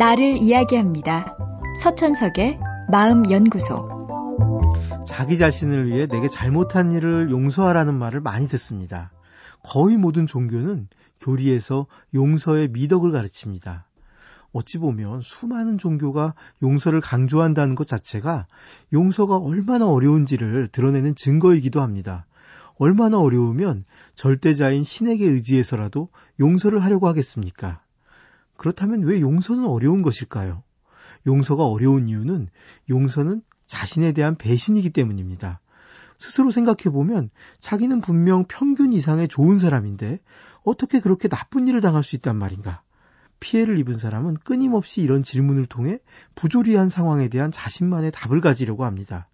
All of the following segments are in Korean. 나를 이야기합니다. 서천석의 마음연구소. 자기 자신을 위해 내게 잘못한 일을 용서하라는 말을 많이 듣습니다. 거의 모든 종교는 교리에서 용서의 미덕을 가르칩니다. 어찌 보면 수많은 종교가 용서를 강조한다는 것 자체가 용서가 얼마나 어려운지를 드러내는 증거이기도 합니다. 얼마나 어려우면 절대자인 신에게 의지해서라도 용서를 하려고 하겠습니까? 그렇다면 왜 용서는 어려운 것일까요? 용서가 어려운 이유는 용서는 자신에 대한 배신이기 때문입니다. 스스로 생각해보면 자기는 분명 평균 이상의 좋은 사람인데 어떻게 그렇게 나쁜 일을 당할 수 있단 말인가? 피해를 입은 사람은 끊임없이 이런 질문을 통해 부조리한 상황에 대한 자신만의 답을 가지려고 합니다.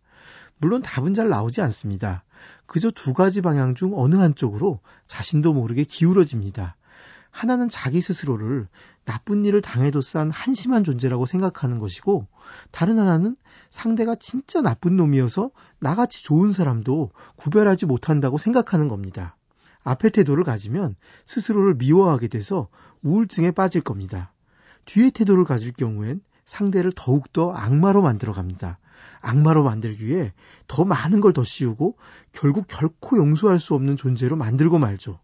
물론 답은 잘 나오지 않습니다. 그저 두 가지 방향 중 어느 한쪽으로 자신도 모르게 기울어집니다. 하나는 자기 스스로를 나쁜 일을 당해도 싼 한심한 존재라고 생각하는 것이고, 다른 하나는 상대가 진짜 나쁜 놈이어서 나같이 좋은 사람도 구별하지 못한다고 생각하는 겁니다. 앞의 태도를 가지면 스스로를 미워하게 돼서 우울증에 빠질 겁니다. 뒤의 태도를 가질 경우엔 상대를 더욱더 악마로 만들어갑니다. 악마로 만들기 위해 더 많은 걸 더 씌우고 결국 결코 용서할 수 없는 존재로 만들고 말죠.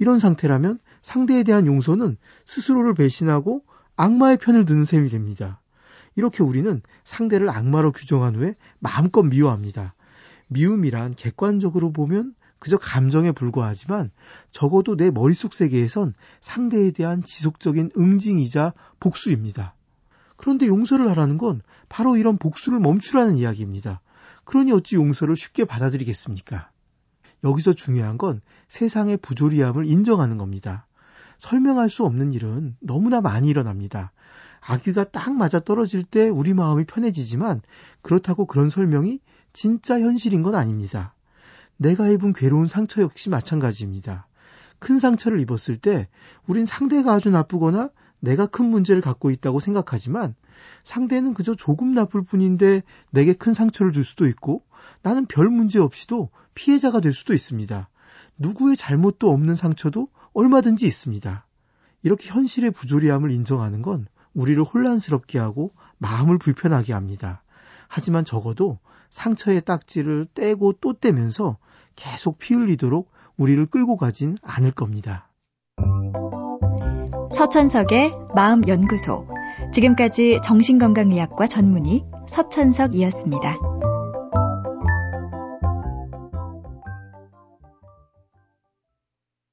이런 상태라면 상대에 대한 용서는 스스로를 배신하고 악마의 편을 드는 셈이 됩니다. 이렇게 우리는 상대를 악마로 규정한 후에 마음껏 미워합니다. 미움이란 객관적으로 보면 그저 감정에 불과하지만 적어도 내 머릿속 세계에선 상대에 대한 지속적인 응징이자 복수입니다. 그런데 용서를 하라는 건 바로 이런 복수를 멈추라는 이야기입니다. 그러니 어찌 용서를 쉽게 받아들이겠습니까? 여기서 중요한 건 세상의 부조리함을 인정하는 겁니다. 설명할 수 없는 일은 너무나 많이 일어납니다. 아귀가 딱 맞아 떨어질 때 우리 마음이 편해지지만 그렇다고 그런 설명이 진짜 현실인 건 아닙니다. 내가 입은 괴로운 상처 역시 마찬가지입니다. 큰 상처를 입었을 때 우린 상대가 아주 나쁘거나 내가 큰 문제를 갖고 있다고 생각하지만 상대는 그저 조금 나쁠 뿐인데 내게 큰 상처를 줄 수도 있고 나는 별 문제 없이도 피해자가 될 수도 있습니다. 누구의 잘못도 없는 상처도 얼마든지 있습니다. 이렇게 현실의 부조리함을 인정하는 건 우리를 혼란스럽게 하고 마음을 불편하게 합니다. 하지만 적어도 상처의 딱지를 떼고 또 떼면서 계속 피 흘리도록 우리를 끌고 가진 않을 겁니다. 서천석의 마음연구소. 지금까지 정신건강의학과 전문의 서천석이었습니다.